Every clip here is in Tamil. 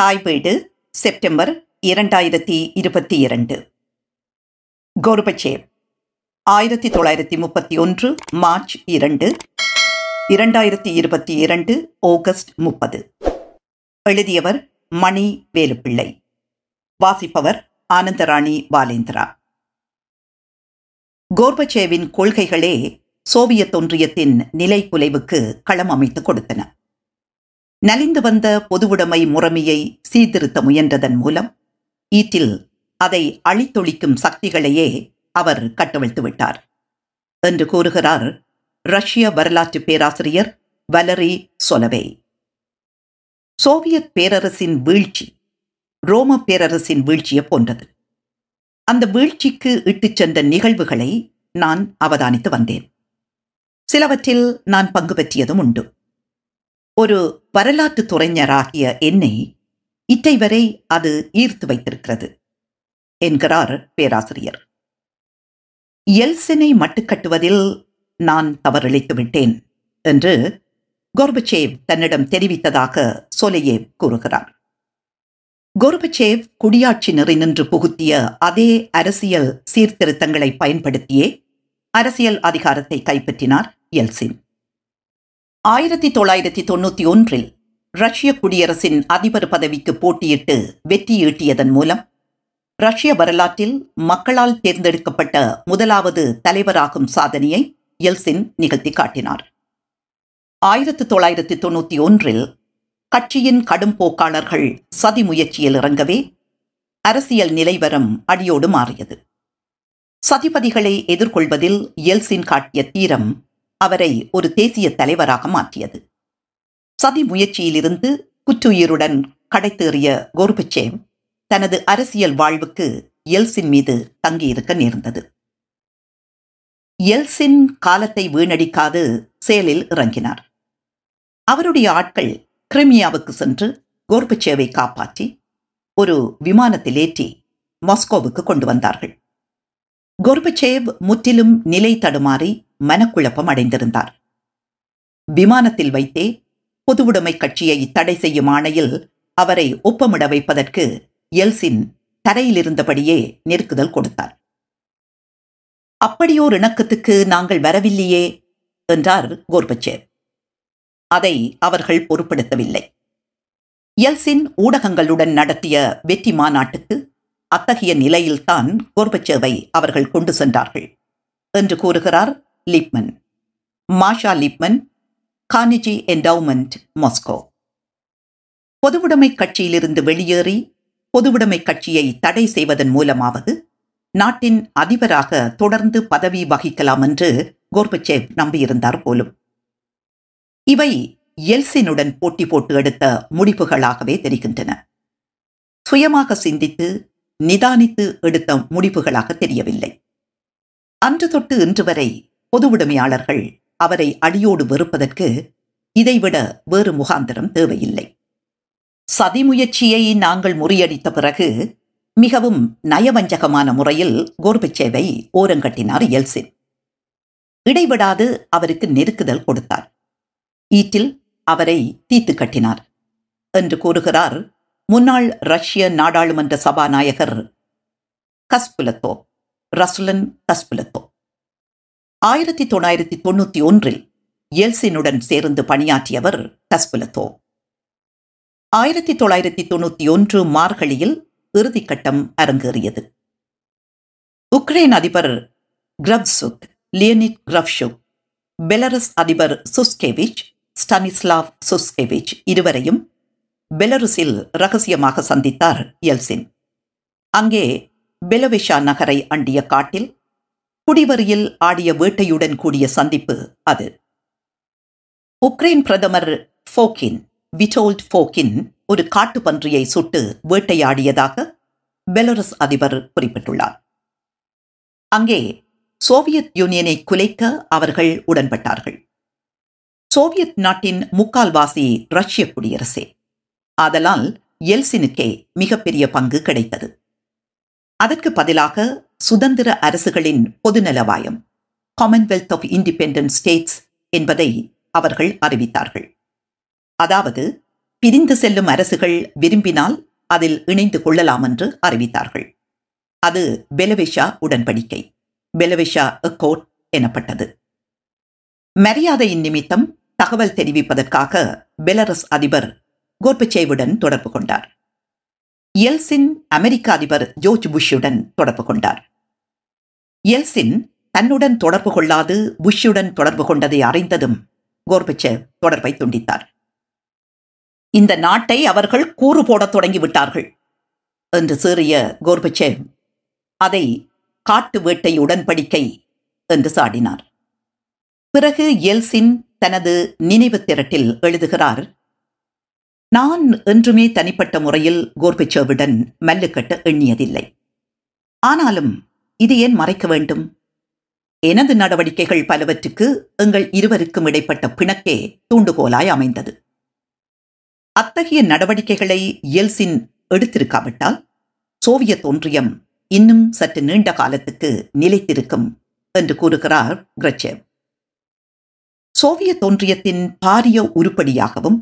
தாய் வீடு, செப்டம்பர் 2022. Gorbachev 1931 March 2, 2022 August 30. எழுதியவர் மணி வேலுப்பிள்ளை. வாசிப்பவர் ஆனந்தராணி பாலேந்திரா. கோர்பச்சேவின் கொள்கைகளே சோவியத் ஒன்றியத்தின் நிலைகுலைவுக்கு களம் அமைத்துக் கொடுத்தன. நலிந்து வந்த பொதுவுடைமை முறைமையை சீர்திருத்த முயன்றதன் மூலம் ஈட்டில் அதை அழித்தொழிக்கும் சக்திகளையே அவர் கட்டவிழ்த்து விட்டார் என்று கூறுகிறார் ரஷ்ய வரலாற்று பேராசிரியர் வலரி சொலவே. சோவியத் பேரரசின் வீழ்ச்சி ரோம பேரரசின் வீழ்ச்சியை போன்றது. அந்த வீழ்ச்சிக்கு இட்டுச் சென்ற நிகழ்வுகளை நான் அவதானித்து வந்தேன். சிலவற்றில் நான் பங்கு பற்றியதும் உண்டு. ஒரு வரலாற்று துறைஞராகிய என்னை இட்டை வரை அது ஈர்த்து வைத்திருக்கிறது என்கிறார் பேராசிரியர். எல்சினை மட்டுக்கட்டுவதில் நான் தவறிழைத்து விட்டேன் என்று கோர்பச்சேவ் தன்னிடம் தெரிவித்ததாக சொலையேவ் கூறுகிறார். கோர்பச்சேவ் குடியாட்சி நெறி நின்று புகுத்திய அதே அரசியல் சீர்திருத்தங்களை பயன்படுத்தியே அரசியல் அதிகாரத்தை கைப்பற்றினார் எல்சின். 1991 ரஷ்ய குடியரசின் அதிபர் பதவிக்கு போட்டியிட்டு வெற்றி ஈட்டியதன் மூலம் ரஷ்ய வரலாற்றில் மக்களால் தேர்ந்தெடுக்கப்பட்ட முதலாவது தலைவராகும் சாதனையை எல்சின் நிகழ்த்தி காட்டினார். 1991 கட்சியின் கடும் போக்காளர்கள் சதி முயற்சியில் இறங்கவே அரசியல் நிலைவரம் அடியோடு மாறியது. சதிபதிகளை எதிர்கொள்வதில் எல்சின் காட்டிய தீரம் அவரை ஒரு தேசிய தலைவராக மாற்றியது. சதி முயற்சியிலிருந்து குற்றுயிருடன் கடைத்தேறிய கோர்பச்சேவ் தனது அரசியல் வாழ்வுக்கு எல்சின் மீது தங்கியிருக்க நேர்ந்தது. எல்சின் காலத்தை வீணடிக்காது செயலில் இறங்கினார். அவருடைய ஆட்கள் கிரிமியாவுக்கு சென்று கோர்பச்சேவை காப்பாற்றி ஒரு விமானத்தில் ஏற்றி மாஸ்கோவுக்கு கொண்டு வந்தார்கள். கோர்பச்சேவ் முற்றிலும் நிலை தடுமாறி மனக்குழப்பம் அடைந்திருந்தார். விமானத்தில் வைத்தே பொதுவுடைமை கட்சியை தடை செய்யும் ஆணையில் அவரை ஒப்பமிட வைப்பதற்கு எல்சின் தரையிலிருந்தபடியே நெருக்குதல் கொடுத்தார். அப்படியோர் இணக்கத்துக்கு நாங்கள் வரவில்லையே என்றார் கோர்பச்சேவ். அதை அவர்கள் பொருட்படுத்தவில்லை. எல்சின் ஊடகங்களுடன் நடத்திய வெற்றி மாநாட்டுக்கு அத்தகைய நிலையில்தான் கோர்பச்சேவை அவர்கள் கொண்டு சென்றார்கள் என்று கூறுகிறார் Lipman. Masha Lipman, Carnegie Endowment, Moscow. பொதுவுடைமை கட்சியிலிருந்து வெளியேறி பொதுவுடைமை கட்சியை தடை செய்வதன் மூலமாவது நாட்டின் அதிபராக தொடர்ந்து பதவி வகிக்கலாம் என்று கோர்பச்சேவ் நம்பியிருந்தார் போலும். இவை எல்சினுடன் போட்டி போட்டு எடுத்த முடிவுகளாகவே தெரிகின்றன. சுயமாக சிந்தித்து நிதானித்து எடுத்த முடிவுகளாக தெரியவில்லை. அன்று தொட்டு இன்று வரை பொதுவுடைமையாளர்கள் அவரை அடியோடு வெறுப்பதற்கு இதைவிட வேறு முகாந்திரம் தேவையில்லை. சதிமுயற்சியை நாங்கள் முறியடித்த பிறகு மிகவும் நயவஞ்சகமான முறையில் கோர்பச்சேவை ஓரங்கட்டினார் எல்சின். இடைவிடாது அவருக்கு நெருக்குதல் கொடுத்தார். ஈட்டில் அவரை தீத்து கட்டினார் என்று கூறுகிறார் முன்னாள் ரஷ்ய நாடாளுமன்ற சபாநாயகர் கஸ்புலத்தோவ், ரஸ்லன் கஸ்புலத்தோவ். 1991 எல்சினுடன் சேர்ந்து பணியாற்றியவர் கஸ்புலத்தோவ். 1991 மார்கழியில் இறுதிக்கட்டம் அரங்கேறியது. உக்ரைன் அதிபர் கிரவ்சுக், லியோனிட் கிரவ்சுக், பெலரஸ் அதிபர் சுஸ்கேவிச், ஸ்டானிஸ்லாவ் சுஸ்கேவிச் இருவரையும் பெலருஸில் ரகசியமாக சந்தித்தார் எல்சின். அங்கே பெலவெஷா நகரை அண்டிய காட்டில் குடிவரியில் ஆடிய வேட்டையுடன் கூடிய சந்திப்பு அது. உக்ரைன் பிரதமர் ஃபோக்கின், விட்டோல்ட் ஃபோக்கின், ஒரு காட்டுப்பன்றியை சுட்டு வேட்டையாடியதாக பெலருஸ் அதிபர் குறிப்பிட்டுள்ளார். அங்கே சோவியத் யூனியனை குலைக்க அவர்கள் உடன்பட்டார்கள். சோவியத் நாட்டின் முக்கால்வாசி ரஷ்ய குடியரசே. ஆதலால் எல்சினுக்கே மிகப்பெரிய பங்கு கிடைத்தது. அதற்கு பதிலாக சுதந்திர அரசுகளின் பொதுநலவாயம், காமன்வெல்த் ஆஃப் இண்டிபெண்டன்ட் ஸ்டேட்ஸ் என்பதை அவர்கள் அறிவித்தார்கள். அதாவது பிரிந்து செல்லும் அரசுகள் விரும்பினால் அதில் இணைந்து கொள்ளலாம் என்று அறிவித்தார்கள். அது பெலவெஷா உடன்படிக்கை, பெலவெஷா அக்கோர்ட் எனப்பட்டது. மரியாதையின் நிமித்தம் தகவல் தெரிவிப்பதற்காக பெலரஸ் அதிபர் கோர்பச்சேவுடன் தொடர்பு கொண்டார். எல்சின் அமெரிக்க அதிபர் ஜோர்ஜ் புஷ்ஷுடன் தொடர்பு கொண்டார். எல்சின் தன்னுடன் தொடர்பு கொள்ளாது புஷ்ஷுடன் தொடர்பு கொண்டதை அறிந்ததும் கோர்பச்சேவ் தொடர்பை துண்டித்தார். இந்த நாட்டை அவர்கள் கூறு போடத் தொடங்கிவிட்டார்கள் என்று சீறிய கோர்பச்சேவ் அதை காட்டு வேட்டை உடன்படிக்கை என்று சாடினார். பிறகு எல்சின் தனது நினைவு திரட்டில் எழுதுகிறார், நான் என்றுமே தனிப்பட்ட முறையில் கோர்பச்சேவிடன் மல்லுக்கட்ட எண்ணியதில்லை. ஆனாலும் இது ஏன் மறைக்க வேண்டும்? எனது நடவடிக்கைகள் பலவற்றுக்கு எங்கள் இருவருக்கும் இடைப்பட்ட பிணக்கே தூண்டுகோலாய் அமைந்தது. அத்தகைய நடவடிக்கைகளை எல்சின் எடுத்திருக்காவிட்டால் சோவியத் ஒன்றியம் இன்னும் சற்று நீண்ட காலத்துக்கு நிலைத்திருக்கும் என்று கூறுகிறார் கிரச்சேவ். சோவியத் ஒன்றியத்தின் பாரிய உருப்படியாகவும்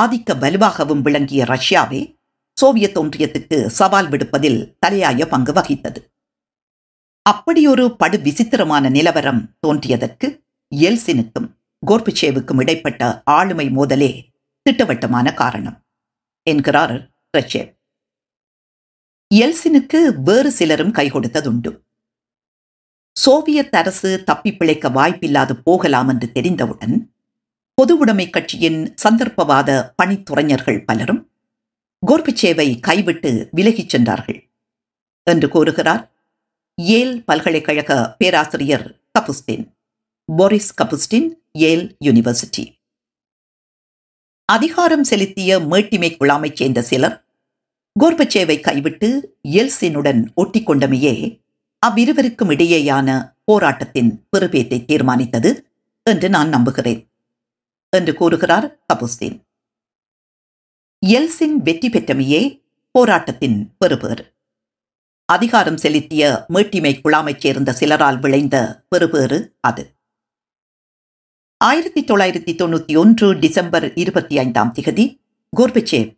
ஆதிக்க வலுவாகவும் விளங்கிய ரஷ்யாவே சோவியத் ஒன்றியத்துக்கு சவால் விடுப்பதில் தலையாய பங்கு வகித்தது. அப்படியொரு படு விசித்திரமான நிலவரம் தோன்றியதற்கு எல்சினுக்கும் கோர்பச்சேவுக்கும் இடைப்பட்ட ஆளுமை மோதலே திட்டவட்டமான காரணம் என்கிறார் கிரச்சேவ். எல்சினுக்கு வேறு சிலரும் கை கொடுத்ததுண்டு. சோவியத் அரசு தப்பி பிழைக்க வாய்ப்பில்லாது போகலாம் என்று தெரிந்தவுடன் பொதுவுடைமை கட்சியின் சந்தர்ப்பவாத பணித்துறைஞர்கள் பலரும் கோர்பச்சேவை கைவிட்டு விலகிச் சென்றார்கள் என்று கூறுகிறார் யேல் பல்கலைக்கழக பேராசிரியர் Kapustin, Boris Kapustin, Yale University. அதிகாரம் செலுத்திய மேட்டிமை குழாமைச் சேர்ந்த சிலர் கோர்பச்சேவை கைவிட்டு எல்சினுடன் ஒட்டிக்கொண்டமையே அவ்விருவருக்கும் இடையேயான போராட்டத்தின் பெறுபேற்றை தீர்மானித்தது என்று நான் நம்புகிறேன் என்று கூறுகிறார் கபுஸ்டின். எல்சின் வெற்றி பெற்றமையே போராட்டத்தின் பெறுபேறு. அதிகாரம் செலுத்திய மேட்டிமை குழாமைச் சேர்ந்த சிலரால் விளைந்த பெறுபேறு அது. 1991 டிசம்பர் 25 கோர்பச்சேவ்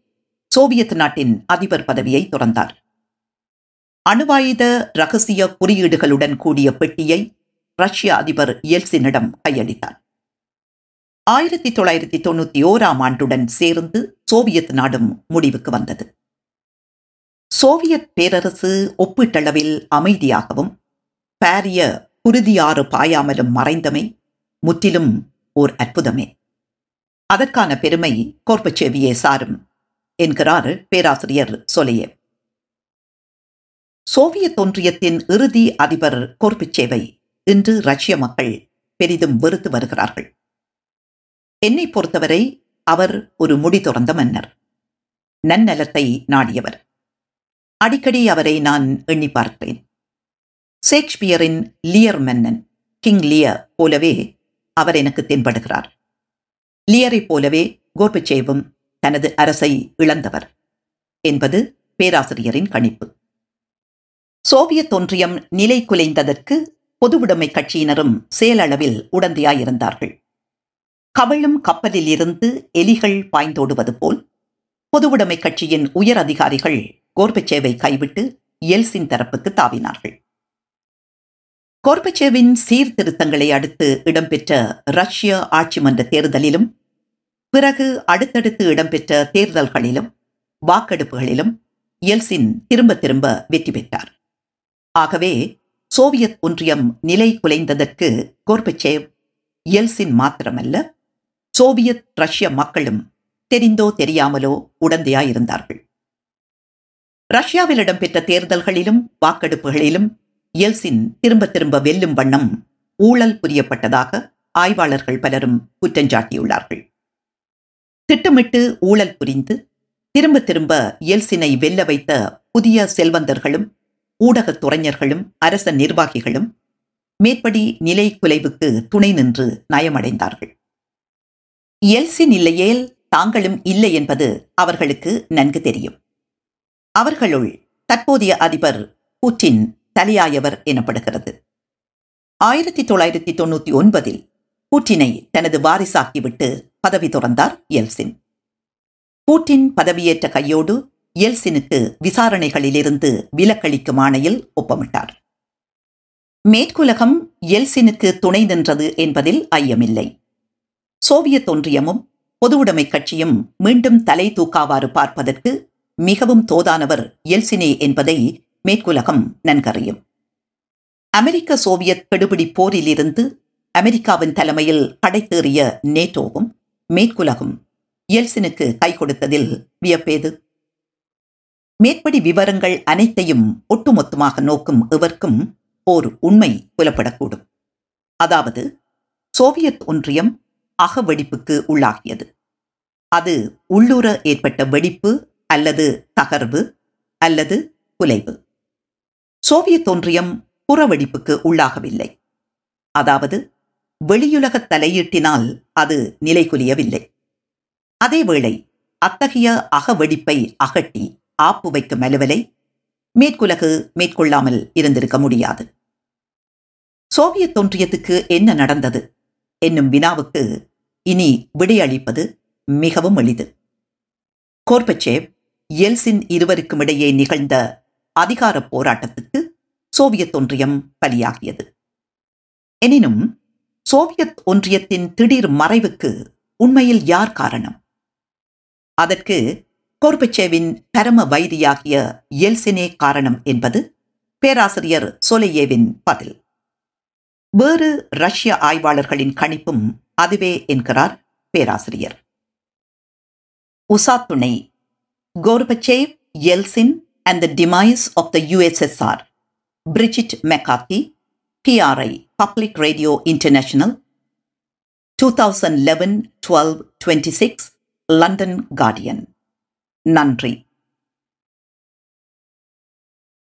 சோவியத் நாட்டின் அதிபர் பதவியை துறந்தார். அணுவாயுத ரகசிய குறியீடுகளுடன் கூடிய பெட்டியை ரஷ்ய அதிபர் எல்சினிடம் கையளித்தார். 1991ஆம் ஆண்டுடன் சேர்ந்து சோவியத் நாடும் முடிவுக்கு வந்தது. சோவியத் பேரரசு ஒப்பீட்டளவில் அமைதியாகவும் பாரிய குருதியாறு பாயாமலும் மறைந்தமை முற்றிலும் ஓர் அற்புதமே. அதற்கான பெருமை கோர்பச்சேவியே சாரும் என்கிறார் பேராசிரியர் சொலையே. சோவியத் ஒன்றியத்தின் இறுதி அதிபர் கோர்பச்சேவை இன்று ரஷ்ய மக்கள் பெரிதும் வெறுத்து வருகிறார்கள். என்னை பொறுத்தவரை அவர் ஒரு முடி துறந்த மன்னர், நன்னலத்தை நாடியவர். அடிக்கடி அவரை நான் எண்ணி பார்த்தேன். ஷேக்ஸ்பியரின் லியர் மன்னன் கிங் லியர் போலவே அவர் எனக்கு தென்படுகிறார். லியரை போலவே கோர்பச்சேவும் தனது அரசை இழந்தவர் என்பது பேராசிரியரின் கணிப்பு. சோவியத் ஒன்றியம் நிலை குலைந்ததற்கு பொதுவுடைமை கட்சியினரும் செயலளவில் உடந்தையாயிருந்தார்கள். கவிழும் கப்பலில் இருந்து எலிகள் பாய்ந்தோடுவது போல் பொதுவுடைமை கட்சியின் உயர் அதிகாரிகள் கோர்பச்சேவை கைவிட்டு எல்சின் தரப்புக்கு தாவினார்கள். கோர்பச்சேவின் சீர்திருத்தங்களை அடுத்து இடம்பெற்ற ரஷ்ய ஆட்சி மன்ற தேர்தலிலும் பிறகு அடுத்தடுத்து இடம்பெற்ற தேர்தல்களிலும் வாக்கெடுப்புகளிலும் எல்சின் திரும்ப திரும்ப வெற்றி பெற்றார். ஆகவே சோவியத் ஒன்றியம் நிலை குலைந்ததற்கு கோர்பச்சேவ், எல்சின் மாத்திரமல்ல சோவியத் ரஷ்ய மக்களும் தெரிந்தோ தெரியாமலோ உடந்தையாயிருந்தார்கள். ரஷ்யாவில் இடம்பெற்ற தேர்தல்களிலும் வாக்கெடுப்புகளிலும் எல்சின் திரும்ப திரும்ப வெல்லும் வண்ணம் ஊழல் புரியப்பட்டதாக ஆய்வாளர்கள் பலரும் குற்றஞ்சாட்டியுள்ளார்கள். திட்டமிட்டு ஊழல் புரிந்து திரும்ப திரும்ப எல்சினை வெல்ல வைத்த புதிய செல்வந்தர்களும் ஊடகத் துறைஞர்களும் அரச நிர்வாகிகளும் மேற்படி நிலை குலைவுக்கு துணை நின்று நயமடைந்தார்கள். எல்சின் இல்லையேல் தாங்களும் இல்லை என்பது அவர்களுக்கு நன்கு தெரியும். அவர்களுள் தற்போதைய அதிபர் புட்டின் தலையாயவர் எனப்படுகிறது. 1999இல் புட்டினை தனது வாரிசாக்கிவிட்டு பதவி துறந்தார் எல்சின். புட்டின் பதவியேற்ற கையோடு எல்சினுக்கு விசாரணைகளிலிருந்து விலக்களிக்கும் ஆணையில் ஒப்பமிட்டார். மேற்குலகம் எல்சினுக்கு துணை நின்றது என்பதில் ஐயமில்லை. சோவியத் ஒன்றியமும் பொதுவுடைமை கட்சியும் மீண்டும் தலை தூக்காவாறு பார்ப்பதற்கு மிகவும் தோதானவர் எல்சினே என்பதை மேற்குலகம் நன்கறியும். அமெரிக்க சோவியத் கெடுபிடி போரிலிருந்து அமெரிக்காவின் தலைமையில் படைத்தேறிய நேட்டோவும் மேற்குலகும் எல்சினுக்கு கை கொடுத்ததில் வியப்பேது? மேற்படி விவரங்கள் அனைத்தையும் ஒட்டுமொத்தமாக நோக்கும் எவர்க்கும் ஓர் உண்மை புலப்படக்கூடும். அதாவது, சோவியத் ஒன்றியம் அகவெடிப்புக்கு உள்ளாகியது. அது உள்ளூர ஏற்பட்ட வெடிப்பு அல்லது தகர்வு அல்லது குலைவு. சோவியத் ஒன்றியம் புறவெடிப்புக்கு உள்ளாகவில்லை. அதாவது, வெளியுலக தலையீட்டினால் அது நிலைகுலியவில்லை. அதேவேளை அத்தகைய அகவெடிப்பை அகட்டி ஆப்பு வைக்கும் அலுவலை மேற்குலகு மேற்கொள்ளாமல் இருந்திருக்க முடியாது. சோவியத் ஒன்றியத்துக்கு என்ன நடந்தது என்னும் வினாவுக்கு இனி விடையளிப்பது மிகவும் எளிது. கோர்பச்சேவ், எல்சின் இருவருக்கும் இடையே நிகழ்ந்த அதிகார போராட்டத்துக்கு சோவியத் ஒன்றியம் பலியாகியது. எனினும் சோவியத் ஒன்றியத்தின் திடீர் மறைவுக்கு உண்மையில் யார் காரணம்? அதற்கு கோர்பச்சேவின் பரம வைரியாகிய எல்சினே காரணம் என்பது பேராசிரியர் சோலோயேவின் பதில். வேறு ரஷ்ய ஆய்வாளர்களின் கணிப்பும் அதுவே என்கிறார் பேராசிரியர். உசாத்துணை Gorbachev, Yeltsin and the demise of the USSR, Brigitte McCarthy, PRI, Public radio International, 2011-12-26, London Guardian. நன்றி.